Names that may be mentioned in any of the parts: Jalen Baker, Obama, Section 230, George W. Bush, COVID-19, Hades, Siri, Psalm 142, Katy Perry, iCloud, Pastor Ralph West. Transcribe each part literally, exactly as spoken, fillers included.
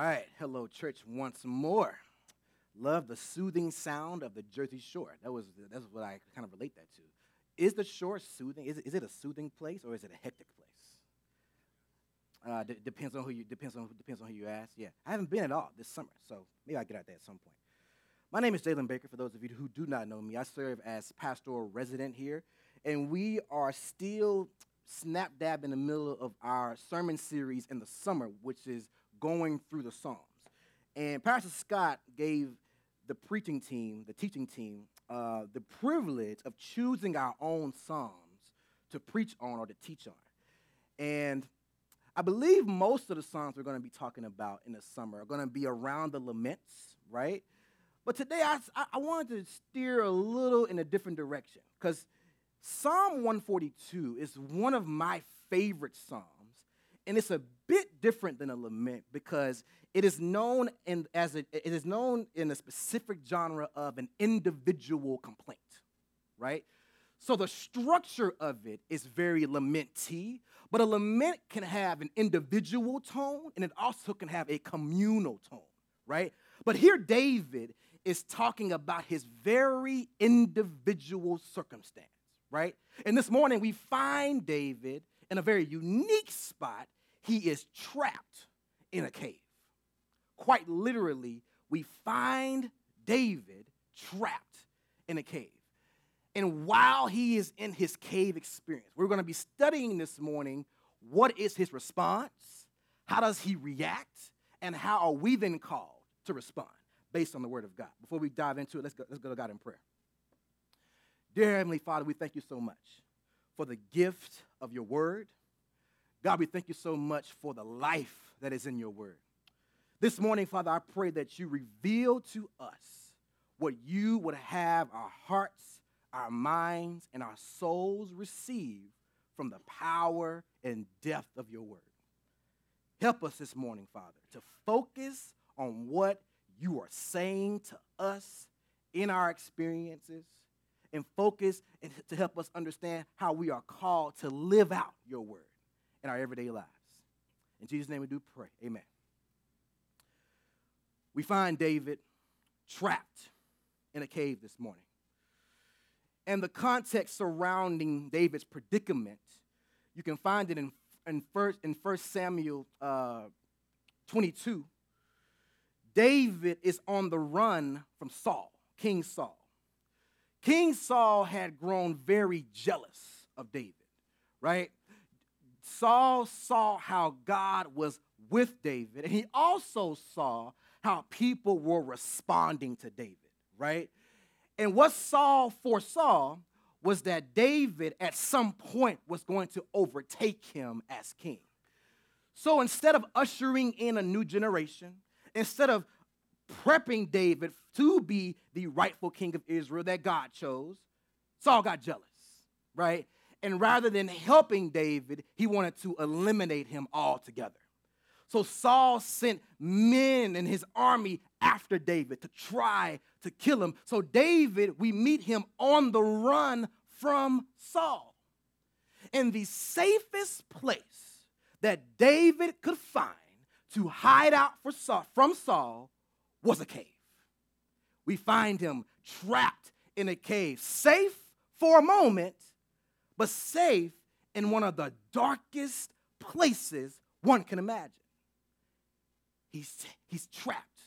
right. Hello, church, once more. Love the soothing sound of the Jersey Shore. That was that's what I kind of relate that to. Is the shore soothing? Is it, is it a soothing place or is it a hectic place? Uh, d- depends on who you depends on depends on who you ask. Yeah, I haven't been at all this summer, so maybe I'll get out there at some point. My name is Jalen Baker. For those of you who do not know me, I serve as pastoral resident here, and we are still snap dab in the middle of our sermon series in the summer, which is going through the Psalms. And Pastor Scott gave the preaching team, the teaching team, uh, the privilege of choosing our own psalms to preach on or to teach on. And I believe most of the psalms we're going to be talking about in the summer are going to be around the laments, right? But today I, I wanted to steer a little in a different direction, because Psalm one forty-two is one of my favorite psalms, and it's a bit different than a lament because it is known in, as a, it is known in a specific genre of an individual complaint, right? So the structure of it is very lament-y, but a lament can have an individual tone, and it also can have a communal tone, right? But here David is talking about his very individual circumstance, right? And this morning we find David in a very unique spot. He is trapped in a cave. Quite literally, we find David trapped in a cave. And while he is in his cave experience, we're going to be studying this morning what is his response, how does he react, and how are we then called to respond based on the word of God. Before we dive into it, let's go, let's go to God in prayer. Dear Heavenly Father, we thank you so much for the gift of your word. God, we thank you so much for the life that is in your word. This morning, Father, I pray that you reveal to us what you would have our hearts, our minds, and our souls receive from the power and depth of your word. Help us this morning, Father, to focus on what you are saying to us in our experiences, and focus and to help us understand how we are called to live out your word in our everyday lives. In Jesus' name we do pray. Amen. We find David trapped in a cave this morning. And the context surrounding David's predicament, you can find it in, in, first, in First Samuel uh, twenty-two. David is on the run from Saul, King Saul. King Saul had grown very jealous of David, right? Saul saw how God was with David, and he also saw how people were responding to David, right? And what Saul foresaw was that David at some point was going to overtake him as king. So instead of ushering in a new generation, instead of prepping David to be the rightful king of Israel that God chose, Saul got jealous, right? And rather than helping David, he wanted to eliminate him altogether. So Saul sent men in his army after David to try to kill him. So David, we meet him on the run from Saul. And the safest place that David could find to hide out for Saul, from Saul was a cave. We find him trapped in a cave, safe for a moment, but safe in one of the darkest places one can imagine. He's, he's trapped.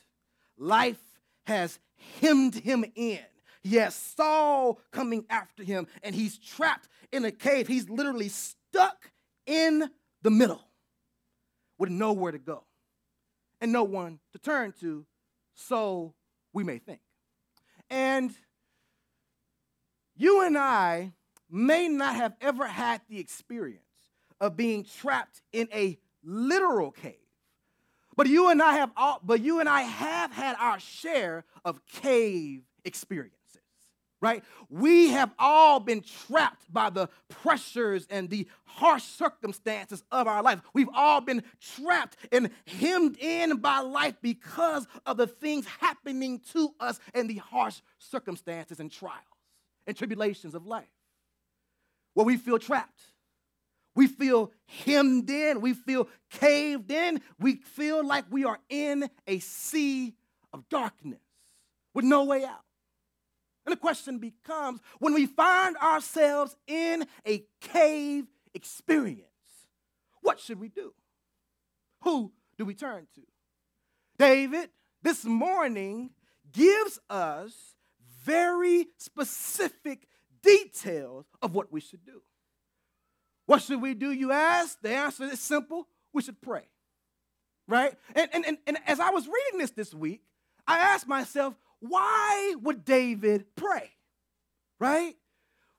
Life has hemmed him in. He has Saul coming after him, and he's trapped in a cave. He's literally stuck in the middle with nowhere to go and no one to turn to, so we may think. And you and I may not have ever had the experience of being trapped in a literal cave, but you and I have all, but you and I have had our share of cave experiences, right? We have all been trapped by the pressures and the harsh circumstances of our life. We've all been trapped and hemmed in by life because of the things happening to us and the harsh circumstances and trials and tribulations of life. Where we feel trapped, We feel hemmed in. We feel caved in. We feel like we are in a sea of darkness with no way out. And the question becomes, when we find ourselves in a cave experience, what should we do? Who do we turn to? David, this morning, gives us very specific details of what we should do. What should we do, you ask? The answer is simple. We should pray, right? And, and, and, and as I was reading this this week, I asked myself, why would David pray, right?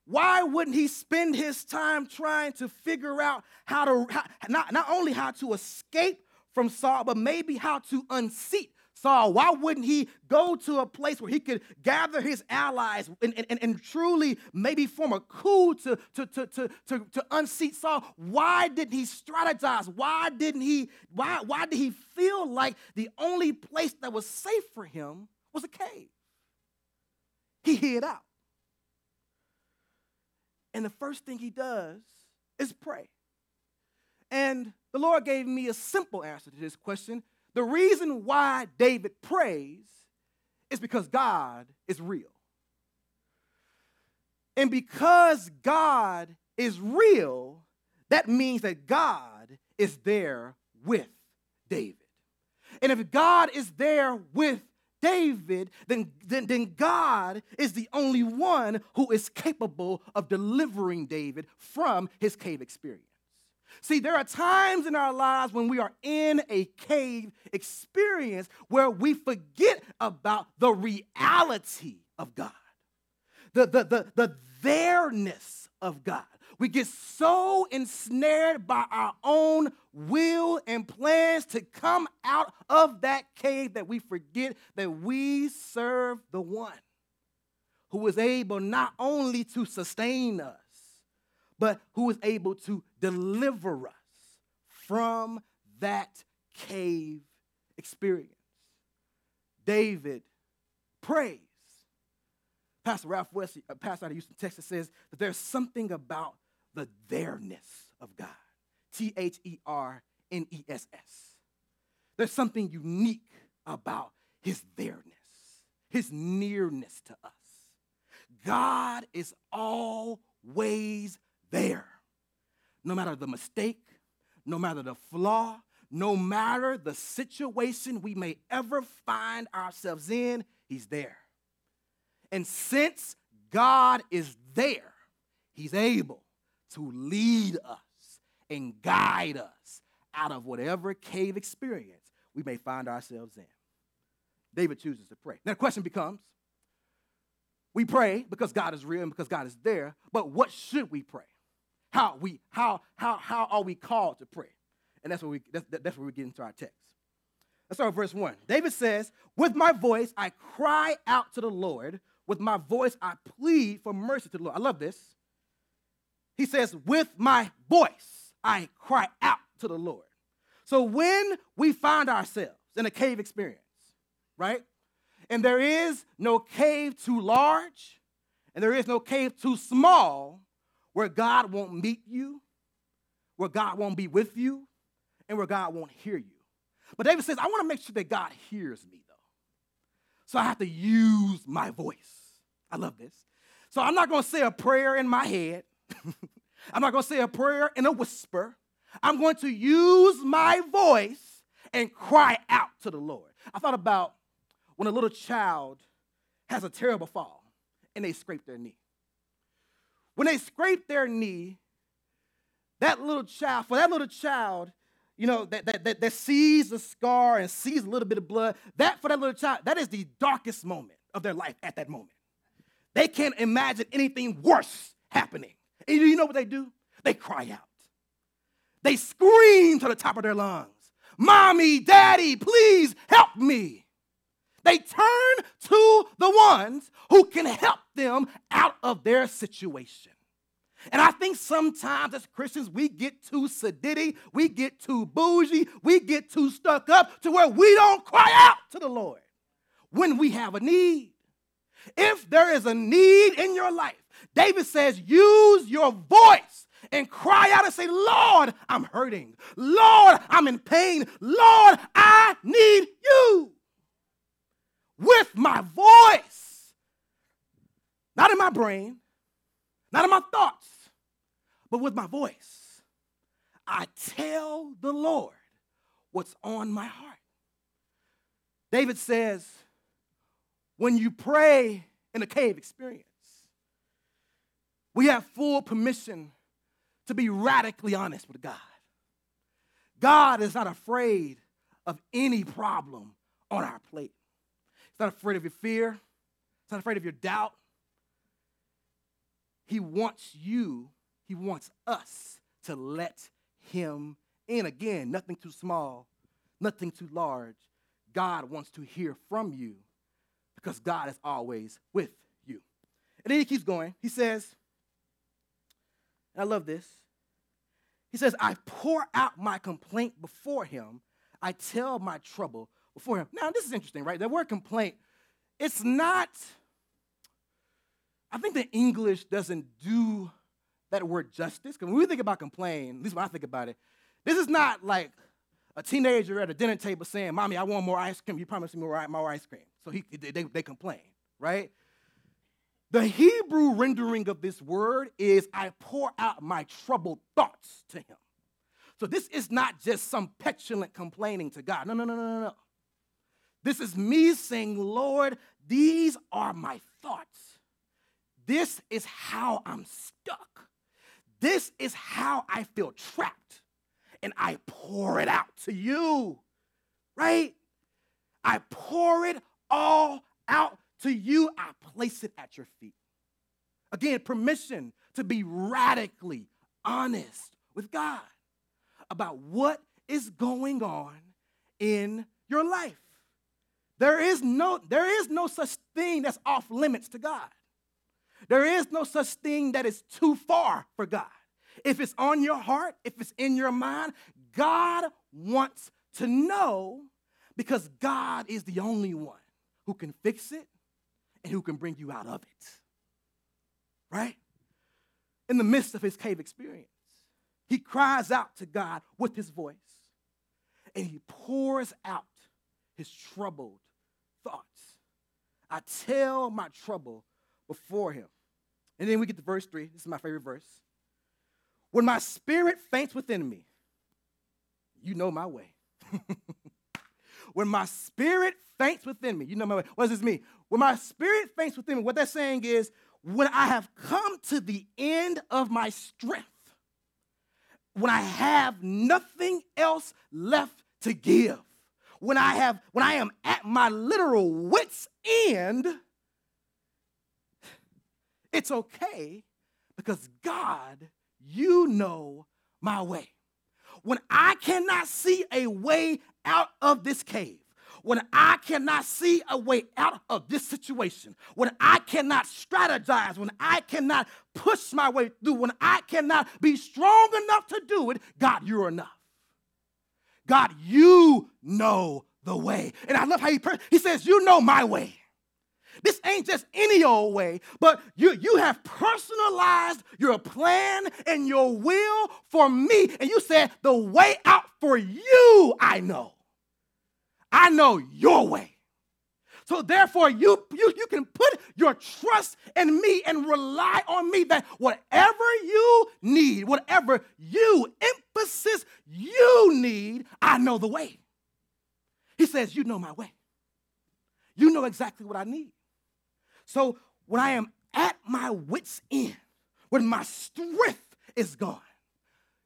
Why wouldn't he spend his time trying to figure out how to, how, not, not only how to escape from Saul, but maybe how to unseat Saul? Why wouldn't he go to a place where he could gather his allies and, and, and truly maybe form a coup to, to, to, to, to, to unseat Saul? Why didn't he strategize? Why didn't he, why, why did he feel like the only place that was safe for him was a cave? He hid out. And the first thing he does is pray. And the Lord gave me a simple answer to this question. The reason why David prays is because God is real. And because God is real, that means that God is there with David. And if God is there with David, then, then, then God is the only one who is capable of delivering David from his cave experience. See, there are times in our lives when we are in a cave experience where we forget about the reality of God, the, the, the, the there-ness of God. We get so ensnared by our own will and plans to come out of that cave that we forget that we serve the one who is able not only to sustain us, but who is able to deliver us from that cave experience. David prays. Pastor Ralph West, a pastor out of Houston, Texas, says that there's something about the there-ness of God. T H E R N E S S. There's something unique about his there-ness, his nearness to us. God is always there. No matter the mistake, no matter the flaw, no matter the situation we may ever find ourselves in, he's there. And since God is there, he's able to lead us and guide us out of whatever cave experience we may find ourselves in. David chooses to pray. Now the question becomes, we pray because God is real and because God is there, but what should we pray? How we how how how are we called to pray? And that's where we that's, that's where we get into our text. Let's start with verse one. David says, "With my voice I cry out to the Lord. With my voice I plead for mercy to the Lord." I love this. He says, "With my voice I cry out to the Lord." So when we find ourselves in a cave experience, right? And there is no cave too large, and there is no cave too small, where God won't meet you, where God won't be with you, and where God won't hear you. But David says, I want to make sure that God hears me, though. So I have to use my voice. I love this. So I'm not going to say a prayer in my head. I'm not going to say a prayer in a whisper. I'm going to use my voice and cry out to the Lord. I thought about when a little child has a terrible fall and they scrape their knee. When they scrape their knee, that little child, for that little child, you know, that, that, that, that sees the scar and sees a little bit of blood, that for that little child, that is the darkest moment of their life at that moment. They can't imagine anything worse happening. And you know what they do? They cry out. They scream to the top of their lungs, "Mommy, Daddy, please help me." They turn to the ones who can help them out of their situation. And I think sometimes as Christians, we get too sedity, we get too bougie, we get too stuck up to where we don't cry out to the Lord when we have a need. If there is a need in your life, David says, use your voice and cry out and say, Lord, I'm hurting. Lord, I'm in pain. Lord, I need you. With my voice. Not in my brain. Not in my thoughts. But with my voice. I tell the Lord what's on my heart. David says, when you pray in the cave experience, we have full permission to be radically honest with God. God is not afraid of any problem on our plate. He's not afraid of your fear. He's not afraid of your doubt. He wants you, he wants us to let him in. Again, nothing too small, nothing too large. God wants to hear from you because God is always with you. And then he keeps going. He says, and I love this. He says, I pour out my complaint before him. I tell my trouble before him. Now, this is interesting, right? That word complaint, it's not, I think the English doesn't do that word justice. Because when we think about complain, at least when I think about it, this is not like a teenager at a dinner table saying, Mommy, I want more ice cream. You promised me more, more ice cream. So he, they, they complain, right? The Hebrew rendering of this word is, I pour out my troubled thoughts to him. So this is not just some petulant complaining to God. No, no, no, no, no. This is me saying, Lord, these are my thoughts. This is how I'm stuck. This is how I feel trapped. And I pour it out to you, right? I pour it all out to you. I place it at your feet. Again, permission to be radically honest with God about what is going on in your life. There is no, there is no such thing that's off limits to God. There is no such thing that is too far for God. If it's on your heart, if it's in your mind, God wants to know because God is the only one who can fix it and who can bring you out of it, right? In the midst of his cave experience, he cries out to God with his voice, and he pours out his troubled thoughts. I tell my trouble before him. And then we get to verse three. This is my favorite verse. When my spirit faints within me, you know my way. When my spirit faints within me, you know my way. What does this mean? When my spirit faints within me, what that's saying is, when I have come to the end of my strength, when I have nothing else left to give, when I have, when I am at my literal wit's end, it's okay because God, you know my way. When I cannot see a way out of this cave, when I cannot see a way out of this situation, when I cannot strategize, when I cannot push my way through, when I cannot be strong enough to do it, God, you're enough. God, you know the way. And I love how he, per- he says, you know my way. This ain't just any old way, but you, you have personalized your plan and your will for me. And you said, the way out for you, I know. I know your way. So therefore, you, you, you can put your trust in me and rely on me that whatever you need, whatever you, emphasis you need, I know the way. He says, you know my way. You know exactly what I need. So when I am at my wit's end, when my strength is gone,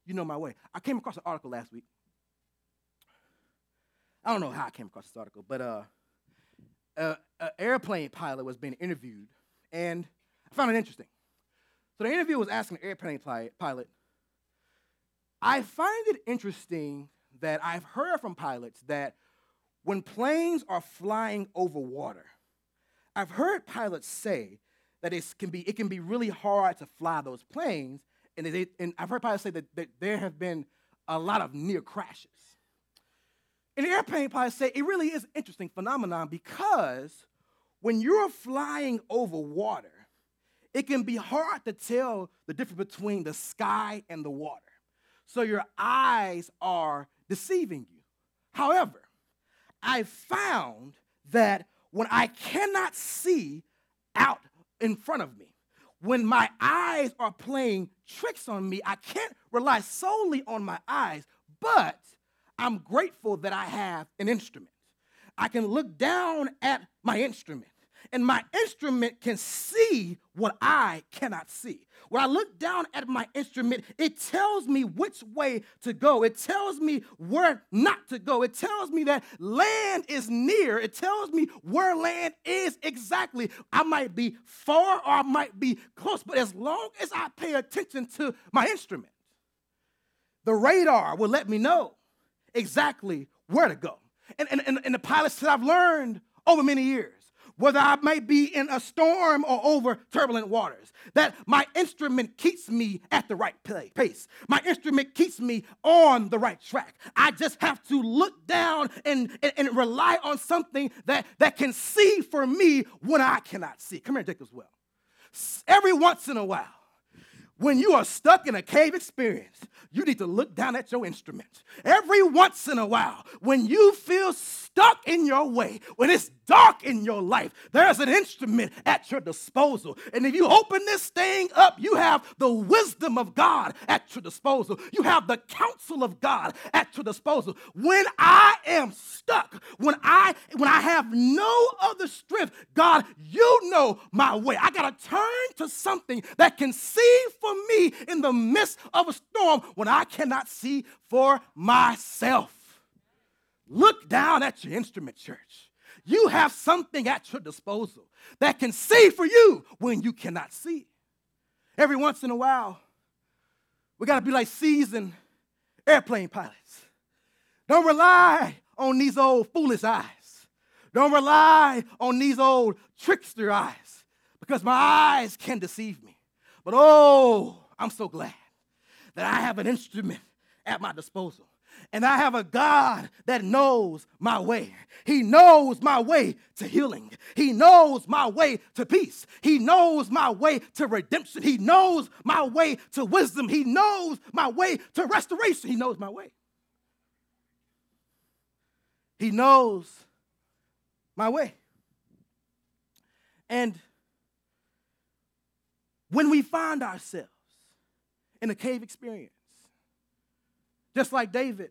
you know my way. I came across an article last week. I don't know how I came across this article, but uh, an airplane pilot was being interviewed, and I found it interesting. So the interviewer was asking the airplane pilot, I find it interesting that I've heard from pilots that when planes are flying over water, I've heard pilots say that it can be, it can be really hard to fly those planes, and, they, and I've heard pilots say that, that there have been a lot of near crashes. And the airplane pilots say it really is an interesting phenomenon because when you're flying over water, it can be hard to tell the difference between the sky and the water. So your eyes are deceiving you. However, I found that when I cannot see out in front of me, when my eyes are playing tricks on me, I can't rely solely on my eyes, but I'm grateful that I have an instrument. I can look down at my instrument, and my instrument can see what I cannot see. When I look down at my instrument, it tells me which way to go. It tells me where not to go. It tells me that land is near. It tells me where land is exactly. I might be far or I might be close, but as long as I pay attention to my instrument, the radar will let me know exactly where to go. And, and, and the pilots that I've learned over many years, whether I may be in a storm or over turbulent waters, that my instrument keeps me at the right pace. My instrument keeps me on the right track. I just have to look down and, and, and rely on something that, that can see for me when I cannot see. Come here, Dick, as well. Every once in a while, when you are stuck in a cave experience, you need to look down at your instrument. Every once in a while, when you feel stuck in your way, when it's dark in your life, there's an instrument at your disposal. And if you open this thing up, you have the wisdom of God at your disposal. You have the counsel of God at your disposal. When I am stuck, when I when I have no other strength, God, you know my way. I got to turn to something that can see for me in the midst of a storm when I cannot see for myself. Look down at your instrument, church. You have something at your disposal that can see for you when you cannot see. Every once in a while, we got to be like seasoned airplane pilots. Don't rely on these old foolish eyes. Don't rely on these old trickster eyes, because my eyes can deceive me. But oh, I'm so glad that I have an instrument at my disposal. And I have a God that knows my way. He knows my way to healing. He knows my way to peace. He knows my way to redemption. He knows my way to wisdom. He knows my way to restoration. He knows my way. He knows my way. And when we find ourselves in a cave experience, just like David,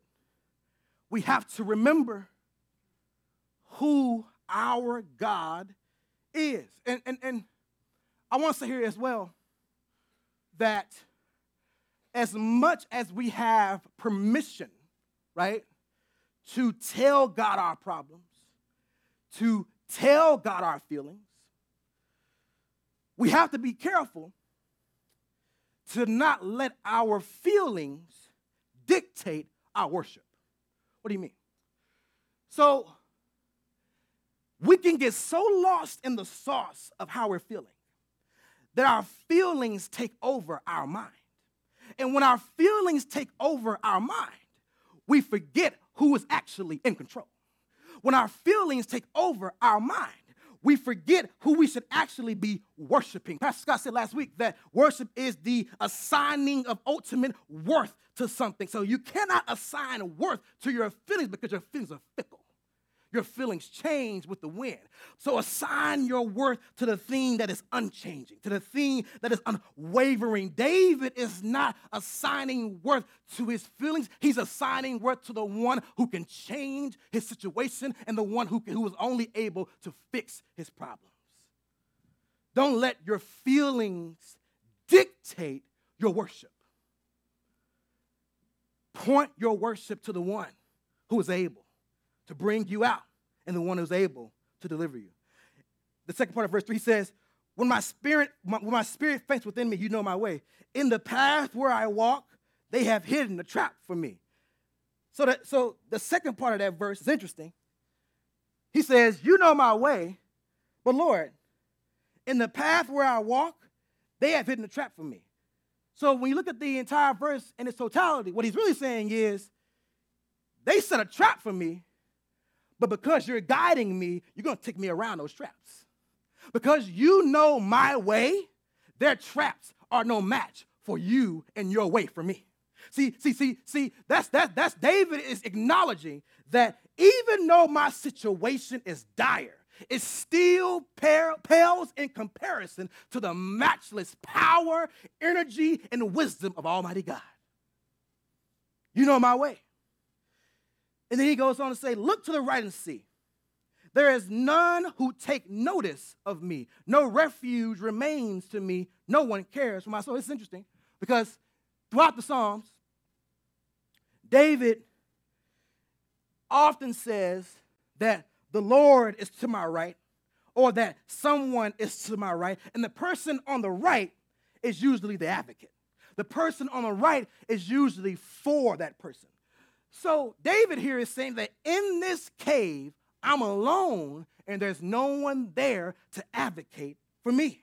we have to remember who our God is. And, and, and I want to say here as well that as much as we have permission, right, to tell God our problems, to tell God our feelings, we have to be careful to not let our feelings dictate our worship. What do you mean? So we can get so lost in the sauce of how we're feeling that our feelings take over our mind. And when our feelings take over our mind, we forget who is actually in control. When our feelings take over our mind, we forget who we should actually be worshiping. Pastor Scott said last week that worship is the assigning of ultimate worth to something. So you cannot assign worth to your feelings because your feelings are fickle. Your feelings change with the wind. So assign your worth to the thing that is unchanging, to the thing that is unwavering. David is not assigning worth to his feelings. He's assigning worth to the one who can change his situation and the one who, can, who is only able to fix his problems. Don't let your feelings dictate your worship. Point your worship to the one who is able to bring you out, and the one who's able to deliver you. The second part of verse three says, when my spirit, my, when my spirit faints within me, you know my way. In the path where I walk, they have hidden a trap for me. So, that, so the second part of that verse is interesting. He says, you know my way, but Lord, in the path where I walk, they have hidden a trap for me. So when you look at the entire verse in its totality, what he's really saying is, they set a trap for me, but because you're guiding me, you're going to take me around those traps. Because you know my way, Their traps are no match for you and your way for me. See, see, see, see, that's, that's, that's David is acknowledging that even though my situation is dire, it still pales in comparison to the matchless power, energy, and wisdom of Almighty God. You know my way. And then he goes on to say, look to the right and see. There is none who take notice of me. No refuge remains to me. No one cares for my soul. It's interesting because throughout the Psalms, David often says that the Lord is to my right, or that someone is to my right. And the person on the right is usually the advocate. The person on the right is usually for that person. So David here is saying that in this cave, I'm alone, and there's no one there to advocate for me.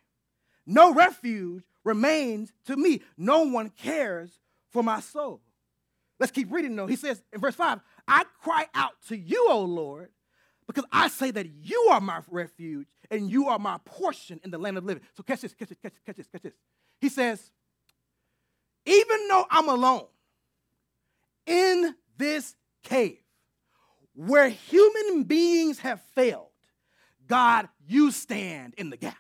No refuge remains to me. No one cares for my soul. Let's keep reading, though. He says in verse five, I cry out to you, O Lord, because I say that you are my refuge and you are my portion in the land of living. So catch this, catch this, catch this, catch this, catch this. He says, even though I'm alone in this cave where human beings have failed, God, you stand in the gap.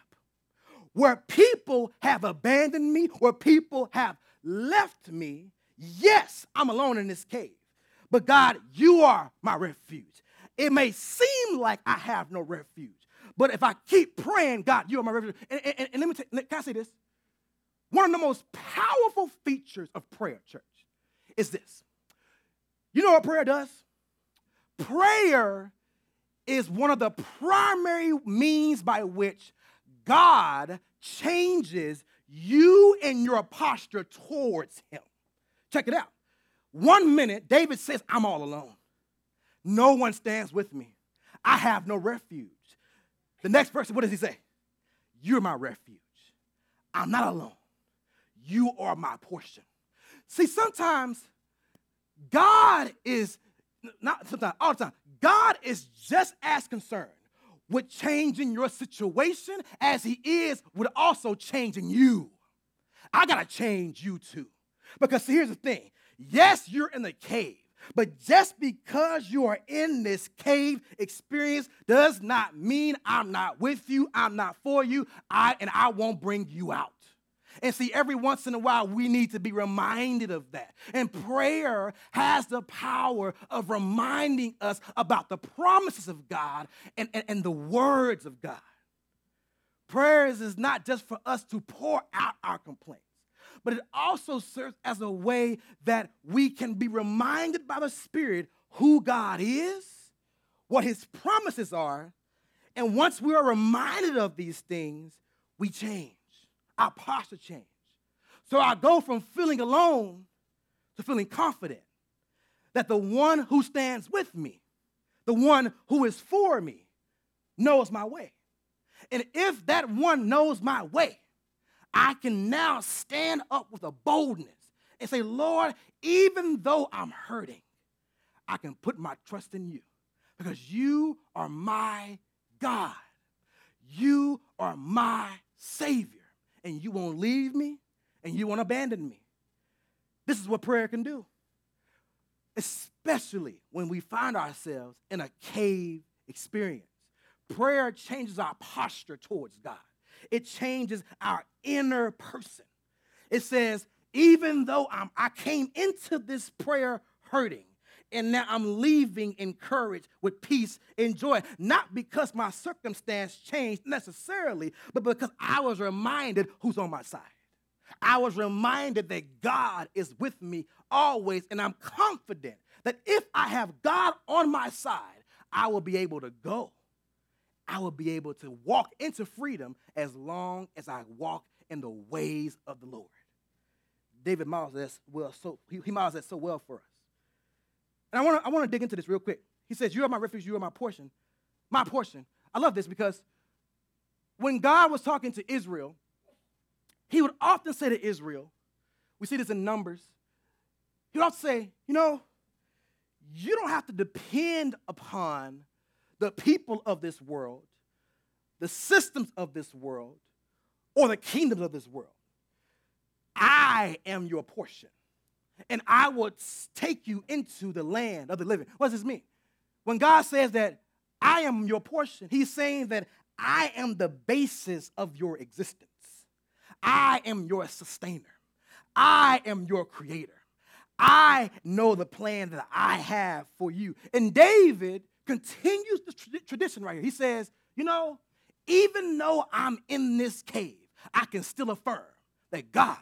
Where people have abandoned me, where people have left me, yes, I'm alone in this cave. But God, you are my refuge. It may seem like I have no refuge, but if I keep praying, God, you are my refuge. And, and, and let me t- can I say this? One of the most powerful features of prayer, church, is this. You know what prayer does? Prayer is one of the primary means by which God changes you and your posture towards him. Check it out. One minute, David says, I'm all alone. No one stands with me. I have no refuge. The next verse, what does he say? You're my refuge. I'm not alone. You are my portion. See, sometimes God is, not sometimes, all the time, God is just as concerned with changing your situation as he is with also changing you. I got to change you too. Because see, here's the thing. Yes, you're in the cave. But just because you are in this cave experience does not mean I'm not with you, I'm not for you, I and I won't bring you out. And see, every once in a while, we need to be reminded of that. And prayer has the power of reminding us about the promises of God and, and, and the words of God. Prayers is not just for us to pour out our complaints, but it also serves as a way that we can be reminded by the Spirit who God is, what his promises are, and once we are reminded of these things, we change. Our posture change. So I go from feeling alone to feeling confident that the one who stands with me, the one who is for me, knows my way. And if that one knows my way, I can now stand up with a boldness and say, Lord, even though I'm hurting, I can put my trust in you because you are my God. You are my Savior, and you won't leave me, and you won't abandon me. This is what prayer can do, especially when we find ourselves in a cave experience. Prayer changes our posture towards God. It changes our inner person. It says, even though I'm, I came into this prayer hurting, and now I'm leaving encouraged with peace and joy, not because my circumstance changed necessarily, but because I was reminded who's on my side. I was reminded that God is with me always, and I'm confident that if I have God on my side, I will be able to go. I will be able to walk into freedom as long as I walk in the ways of the Lord. David models that well, so he, he models that so well for us. And I want to I want to dig into this real quick. He says, you are my refuge, you are my portion. My portion. I love this because when God was talking to Israel, he would often say to Israel, we see this in Numbers, he would often say, you know, you don't have to depend upon the people of this world, the systems of this world, or the kingdoms of this world. I am your portion, and I will take you into the land of the living. What does this mean? When God says that I am your portion, he's saying that I am the basis of your existence. I am your sustainer. I am your creator. I know the plan that I have for you. And David continues the tra- tradition right here. He says, you know, even though I'm in this cave, I can still affirm that God,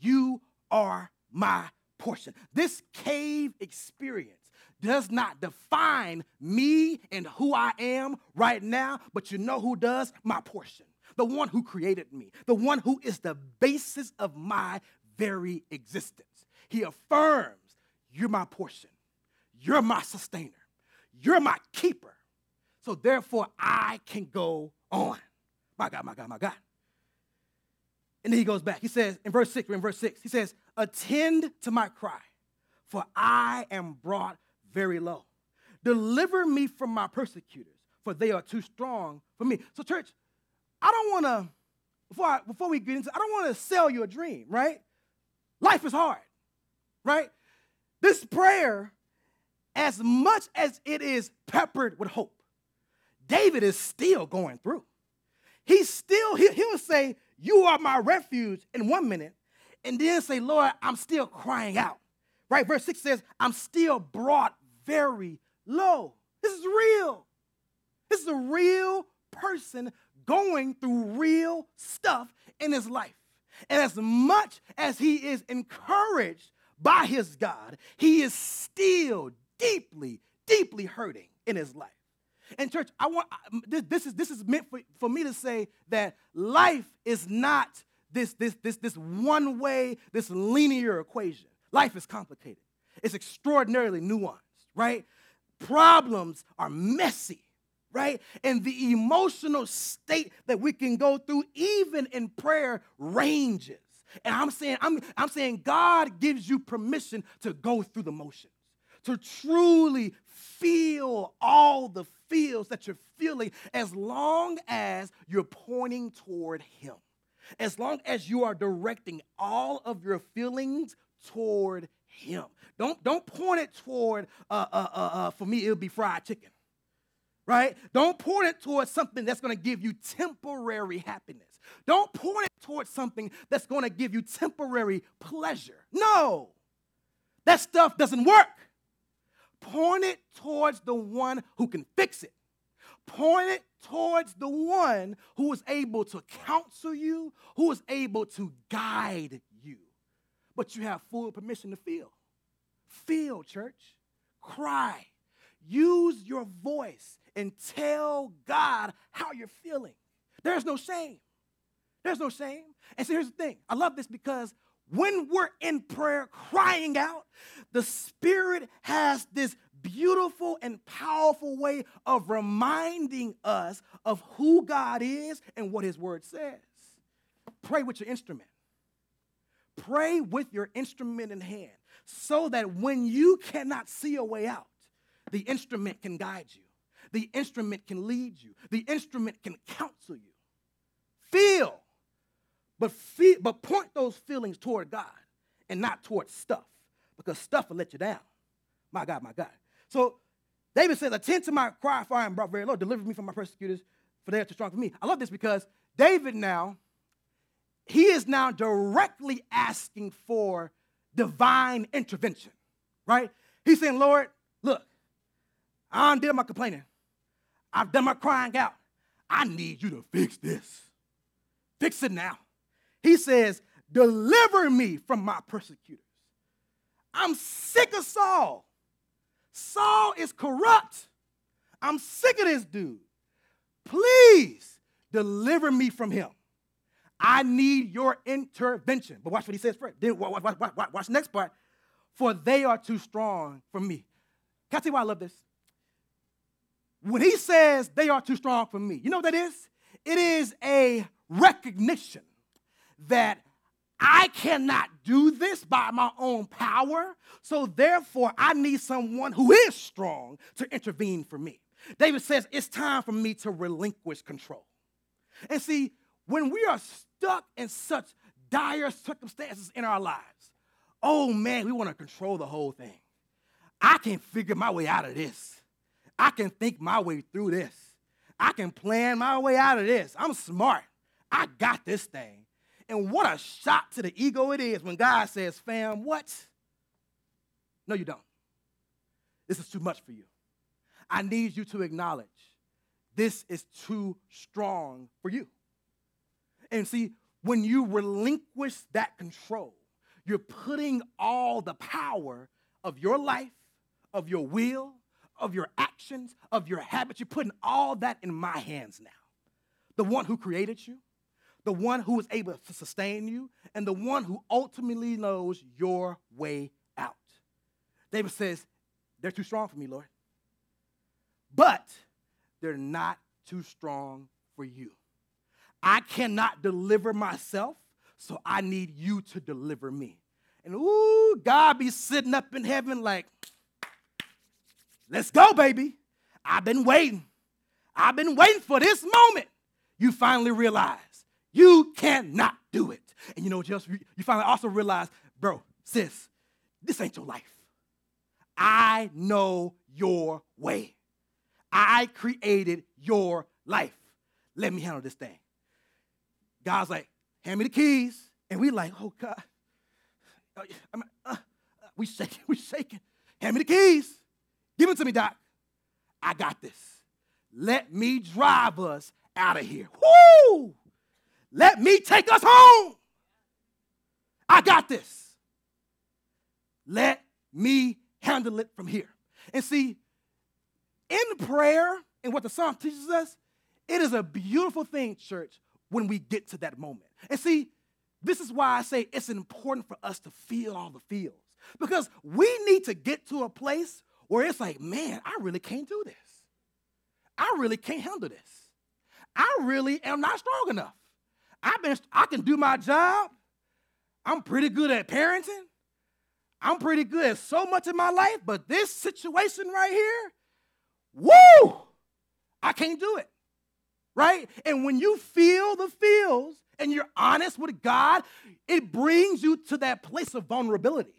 you are my portion. This cave experience does not define me and who I am right now, but you know who does? My portion. The one who created me. The one who is the basis of my very existence. He affirms, you're my portion. You're my sustainer. You're my keeper. So therefore, I can go on. My God, my God, my God. And then he goes back. He says, in verse six, we're in verse six, he says, attend to my cry, for I am brought very low. Deliver me from my persecutors, for they are too strong for me. So church, I don't want to, before I, before we get into it, I don't want to sell you a dream, right? Life is hard, right? This prayer, as much as it is peppered with hope, David is still going through. He's still, he, he'll say, you are my refuge in one minute, and then say, Lord, I'm still crying out, right? Verse six says, I'm still brought very low. This is real. This is a real person going through real stuff in his life. And as much as he is encouraged by his God, he is still deeply, deeply hurting in his life. And church, I want this is this is meant for, for me to say that life is not this this this this one way, this linear equation. Life is complicated. It's extraordinarily nuanced, right? Problems are messy, right? And the emotional state that we can go through, even in prayer, ranges. And I'm saying, I'm I'm saying, God gives you permission to go through the motions, to truly feel all the feels that you're feeling, as long as you're pointing toward him, as long as you are directing all of your feelings toward him. Don't, don't point it toward, uh, uh, uh, uh, for me, it'll be fried chicken, right? Don't point it towards something that's going to give you temporary happiness. Don't point it towards something that's going to give you temporary pleasure. No, that stuff doesn't work. Point it towards the one who can fix it. Point it towards the one who is able to counsel you, who is able to guide you. But you have full permission to feel. Feel, church. Cry. Use your voice and tell God how you're feeling. There's no shame. There's no shame. And so here's the thing. I love this because when we're in prayer crying out, the Spirit has this beautiful and powerful way of reminding us of who God is and what his word says. Pray with your instrument. Pray with your instrument in hand so that when you cannot see a way out, the instrument can guide you. The instrument can lead you. The instrument can counsel you. Feel. But, feel, but point those feelings toward God and not toward stuff, because stuff will let you down. My God, my God. So David says, attend to my cry, for I am brought very low. Deliver me from my persecutors, for they are too strong for me. I love this because David now, he is now directly asking for divine intervention, right? He's saying, Lord, look, I done did my complaining. I've done my crying out. I need you to fix this. Fix it now. He says, deliver me from my persecutors. I'm sick of Saul. Saul is corrupt. I'm sick of this dude. Please deliver me from him. I need your intervention. But watch what he says first. Then watch, watch, watch, watch the next part. For they are too strong for me. Can I tell you why I love this? When he says they are too strong for me, you know what that is? It is a recognition that I cannot do this by my own power, so therefore I need someone who is strong to intervene for me. David says, it's time for me to relinquish control. And see, when we are stuck in such dire circumstances in our lives, oh, man, we want to control the whole thing. I can figure my way out of this. I can think my way through this. I can plan my way out of this. I'm smart. I got this thing. And what a shot to the ego it is when God says, fam, what? No, you don't. This is too much for you. I need you to acknowledge this is too strong for you. And see, when you relinquish that control, you're putting all the power of your life, of your will, of your actions, of your habits. You're putting all that in my hands now. The one who created you, the one who is able to sustain you, and the one who ultimately knows your way out. David says, they're too strong for me, Lord. But they're not too strong for you. I cannot deliver myself, so I need you to deliver me. And ooh, God be sitting up in heaven like, let's go, baby. I've been waiting. I've been waiting for this moment. You finally realize you cannot do it. And you know, just you finally also realize, bro, sis, this ain't your life. I know your way. I created your life. Let me handle this thing. God's like, hand me the keys. And we like, oh, God. I'm, uh, we shaking, we shaking. Hand me the keys. Give it to me, Doc. I got this. Let me drive us out of here. Woo! Let me take us home. I got this. Let me handle it from here. And see, in prayer and what the Psalm teaches us, it is a beautiful thing, church, when we get to that moment. And see, this is why I say it's important for us to feel all the feels, because we need to get to a place where it's like, man, I really can't do this. I really can't handle this. I really am not strong enough. I've been, I can do my job. I'm pretty good at parenting. I'm pretty good at so much in my life, but this situation right here, woo, I can't do it, right? And when you feel the feels and you're honest with God, it brings you to that place of vulnerability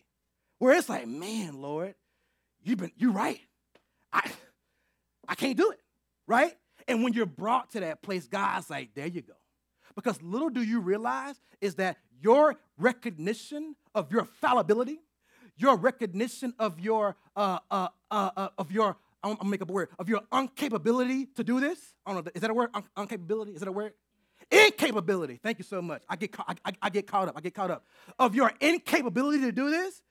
where it's like, man, Lord, you've been, you're right. I, I can't do it, right? And when you're brought to that place, God's like, there you go. Because little do you realize is that your recognition of your fallibility, your recognition of your, uh, uh, uh, uh, of your, I'm gonna make up a word, of your incapability to do this. I don't know, is that a word? Un- incapability? Is that a word? Incapability. Thank you so much. I get, ca- I, I get caught up. I get caught up. Of your incapability to do this.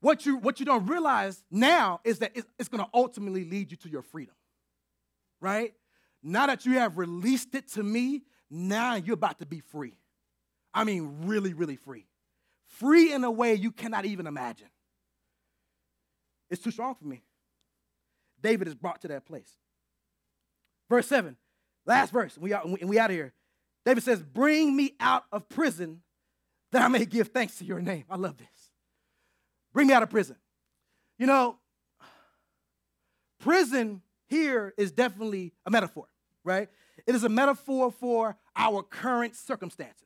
What you, what you don't realize now is that it's, it's gonna ultimately lead you to your freedom, right? Now that you have released it to me, now you're about to be free. I mean, really, really free. Free in a way you cannot even imagine. It's too strong for me. David is brought to that place. Verse seven, last verse, and we out, and we out of here. David says, bring me out of prison that I may give thanks to your name. I love this. Bring me out of prison. You know, prison here is definitely a metaphor, right? It is a metaphor for our current circumstances.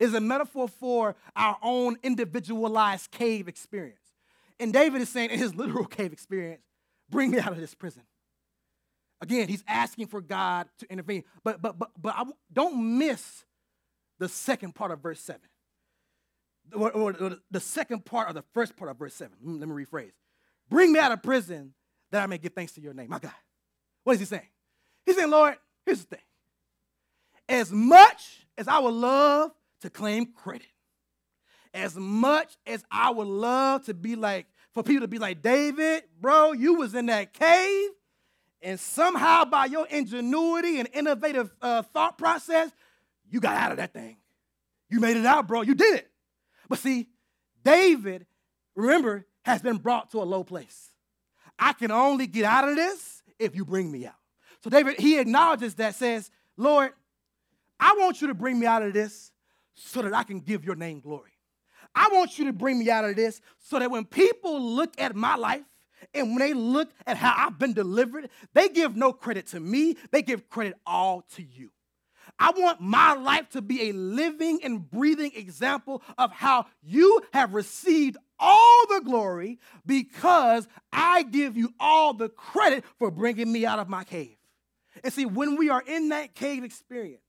It is a metaphor for our own individualized cave experience. And David is saying in his literal cave experience, bring me out of this prison. Again, he's asking for God to intervene. But but but but I, don't miss the second part of verse seven. Or, or, or the second part of the first part of verse seven. Let me rephrase. Bring me out of prison that I may give thanks to your name. My God. What is he saying? He's saying, Lord, here's the thing. As much as I would love to claim credit, as much as I would love to be like, for people to be like, David, bro, you was in that cave, and somehow by your ingenuity and innovative uh, thought process, you got out of that thing. You made it out, bro. You did it. But see, David, remember, has been brought to a low place. I can only get out of this if you bring me out. So David, he acknowledges that, says, Lord, I want you to bring me out of this so that I can give your name glory. I want you to bring me out of this so that when people look at my life and when they look at how I've been delivered, they give no credit to me. They give credit all to you. I want my life to be a living and breathing example of how you have received all the glory because I give you all the credit for bringing me out of my cave. And see, when we are in that cave experience,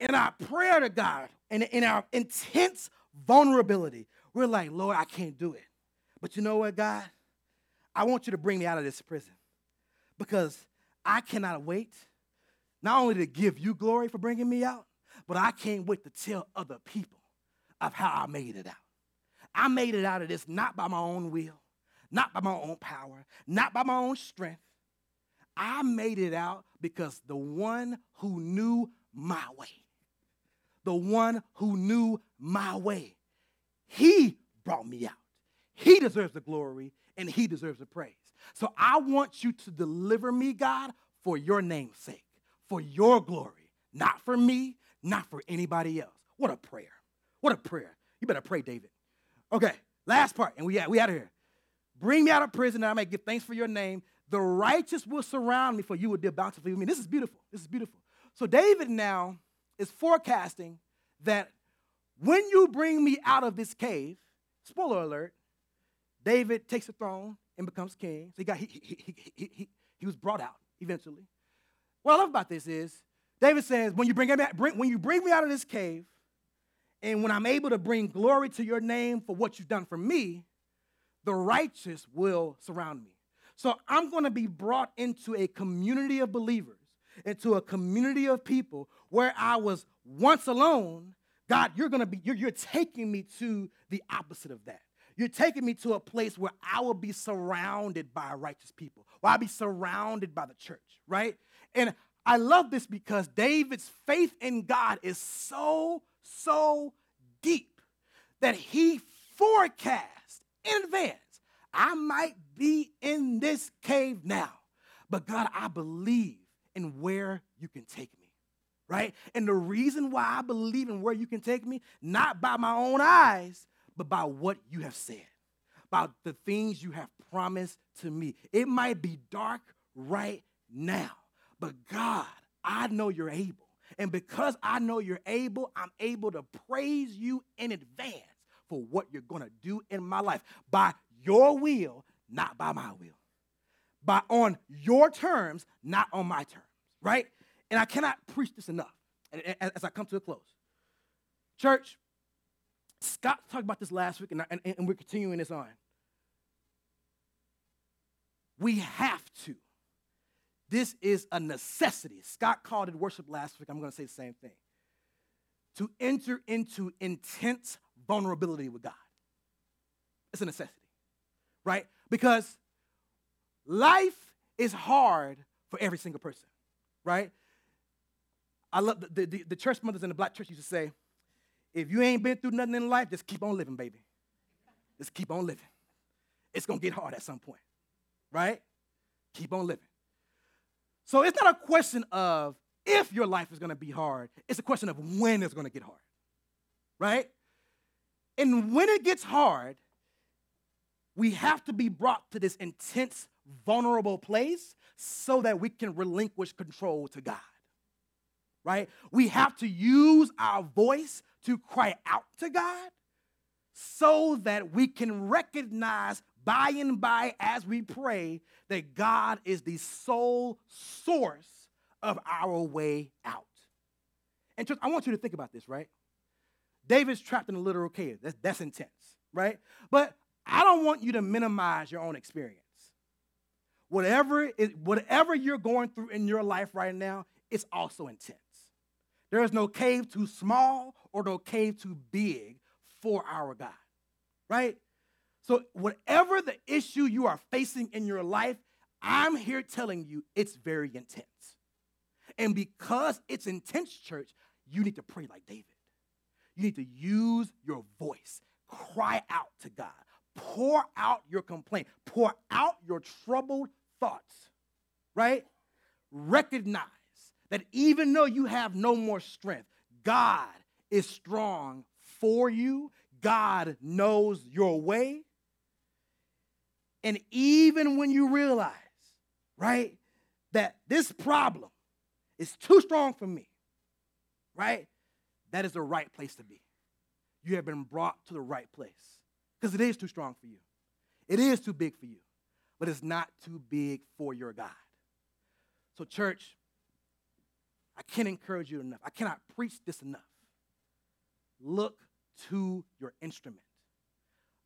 in our prayer to God, and in our intense vulnerability, we're like, Lord, I can't do it. But you know what, God? I want you to bring me out of this prison because I cannot wait not only to give you glory for bringing me out, but I can't wait to tell other people of how I made it out. I made it out of this not by my own will, not by my own power, not by my own strength. I made it out because the one who knew my way, the one who knew my way, he brought me out. He deserves the glory and he deserves the praise. So I want you to deliver me, God, for your name's sake, for your glory, not for me, not for anybody else. What a prayer. What a prayer. You better pray, David. Okay, last part, and we out, we out of here. Bring me out of prison that I may give thanks for your name. The righteous will surround me, for you will deal bountifully with me. This is beautiful. This is beautiful. So David now is forecasting that when you bring me out of this cave, spoiler alert, David takes the throne and becomes king. So he got he he he he he was brought out eventually. What I love about this is David says, when you bring me out, bring, when you bring me out of this cave, and when I'm able to bring glory to your name for what you've done for me, the righteous will surround me. So I'm going to be brought into a community of believers, into a community of people where I was once alone. God, you're going to be, you're, you're taking me to the opposite of that. You're taking me to a place where I will be surrounded by righteous people, where I'll be surrounded by the church, right? And I love this because David's faith in God is so, so deep that he forecast in advance, I might be in this cave now, but God, I believe in where you can take me, right? And the reason why I believe in where you can take me, not by my own eyes, but by what you have said, about the things you have promised to me. It might be dark right now, but God, I know you're able. And because I know you're able, I'm able to praise you in advance for what you're going to do in my life by your will, not by my will, by on your terms, not on my terms, right? And I cannot preach this enough as I come to a close. Church, Scott talked about this last week, and, and, and we're continuing this on. We have to. This is a necessity. Scott called it worship last week. I'm going to say the same thing. To enter into intense vulnerability with God. It's a necessity, right? Because life is hard for every single person, right? I love the, the, the church mothers in the black church used to say, if you ain't been through nothing in life, just keep on living, baby. Just keep on living. It's going to get hard at some point, right? Keep on living. So it's not a question of if your life is going to be hard. It's a question of when it's going to get hard, right? And when it gets hard, we have to be brought to this intense, vulnerable place so that we can relinquish control to God, right? We have to use our voice to cry out to God so that we can recognize by and by as we pray that God is the sole source of our way out. And church, I want you to think about this, right? David's trapped in a literal cave. That's, that's intense, right? But I don't want you to minimize your own experience. Whatever is, whatever you're going through in your life right now, it's also intense. There is no cave too small or no cave too big for our God, right? So whatever the issue you are facing in your life, I'm here telling you it's very intense. And because it's intense, church, you need to pray like David. You need to use your voice, cry out to God, pour out your complaint, pour out your troubled thoughts, right? Recognize that even though you have no more strength, God is strong for you. God knows your way. And even when you realize, right, that this problem is too strong for me, right? That is the right place to be. You have been brought to the right place because it is too strong for you. It is too big for you, but it's not too big for your God. So church, I can't encourage you enough. I cannot preach this enough. Look to your instrument.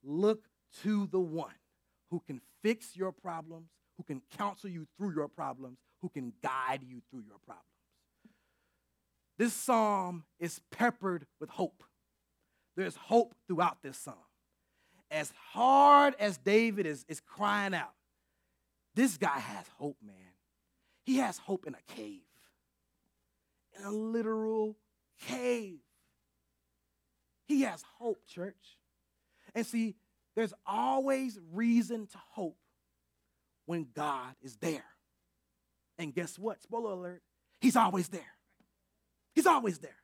Look to the one who can fix your problems, who can counsel you through your problems, who can guide you through your problems. This psalm is peppered with hope. There's hope throughout this psalm. As hard as David is, is crying out, this guy has hope, man. He has hope in a cave, in a literal cave. He has hope, church. And see, there's always reason to hope when God is there. And guess what? Spoiler alert, he's always there. He's always there.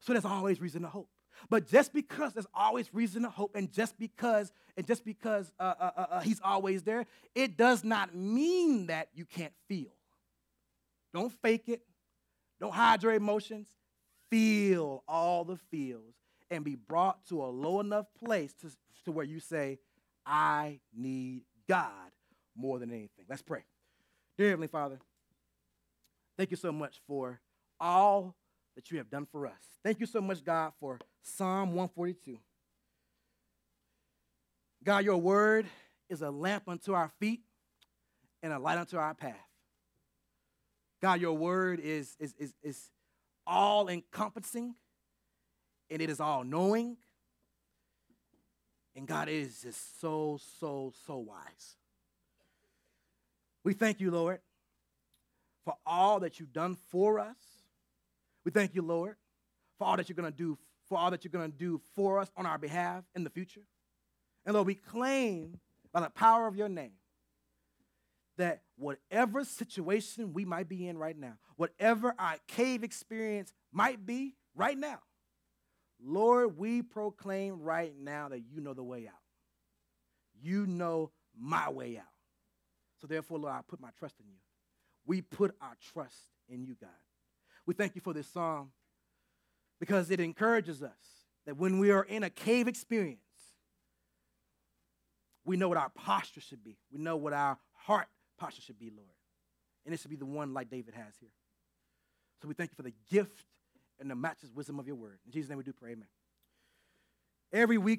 So there's always reason to hope. But just because there's always reason to hope, and just because and just because uh, uh, uh, he's always there, it does not mean that you can't feel. Don't fake it. Don't hide your emotions. Feel all the feels and be brought to a low enough place to, to where you say, I need God more than anything. Let's pray. Dear Heavenly Father, thank you so much for all that you have done for us. Thank you so much, God, for Psalm one forty-two. God, your word is a lamp unto our feet and a light unto our path. God, your word is, is, is, is all-encompassing, and it is all-knowing. And God, it is just so, so, so wise. We thank you, Lord, for all that you've done for us. We thank you, Lord, for all that you're going to do, for all that you're going to do for us on our behalf in the future. And Lord, we claim by the power of your name that whatever situation we might be in right now, whatever our cave experience might be right now, Lord, we proclaim right now that you know the way out. You know my way out. So therefore, Lord, I put my trust in you. We put our trust in you, God. We thank you for this psalm because it encourages us that when we are in a cave experience, we know what our posture should be. We know what our heart posture should be, Lord. And it should be the one like David has here. So we thank you for the gift and the matchless wisdom of your word. In Jesus' name we do pray, amen. Every week,